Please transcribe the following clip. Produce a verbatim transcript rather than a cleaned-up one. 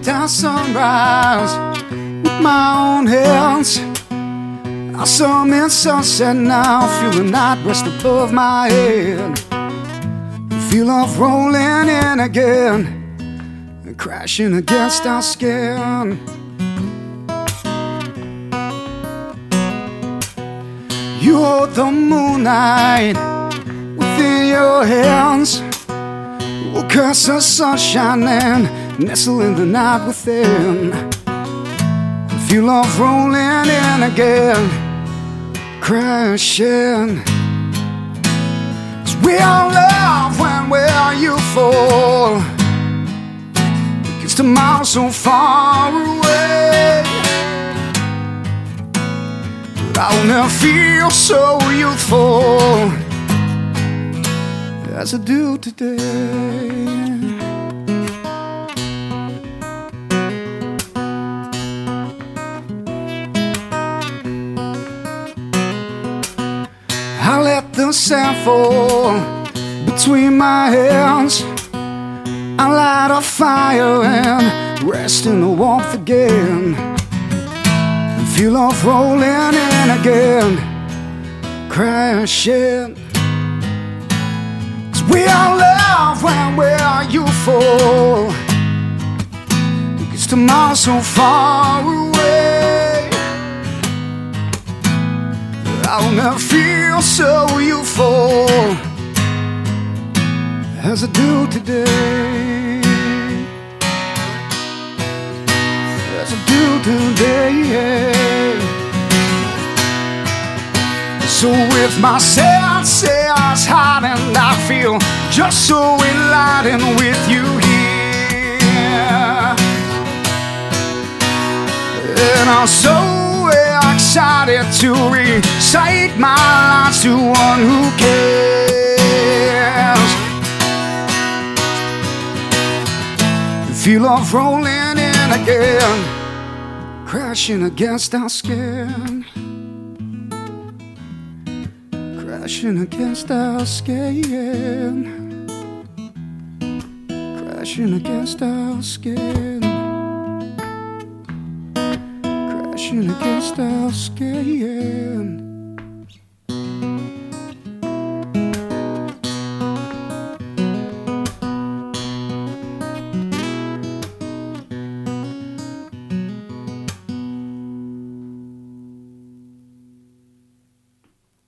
looked at sunrise with my own hands. I saw me in sunset now, feel the night rest above my head. Feel love rolling in again and crashing against our skin. You hold the moonlight within your hands. We'll curse the sunshine and nestle in the night within. Feel love rolling in again, crashing. 'Cause we all love when we're youthful, because tomorrow's so far away. But I'll never feel so youthful as I do today. I let the sand fall between my hands. I light a fire and rest in the warmth again. And feel off rolling in again, crashing. We all love when we're youthful, because tomorrow's so far away. I'll never feel so youthful as I do today, as I do today. So with my senses hot and I feel just so enlightened with you here, and I'm so excited to recite my lines to one who cares. Feel love rolling in again, crashing against our skin, crashing against our skin, crashing against our skin, crashing against our skin.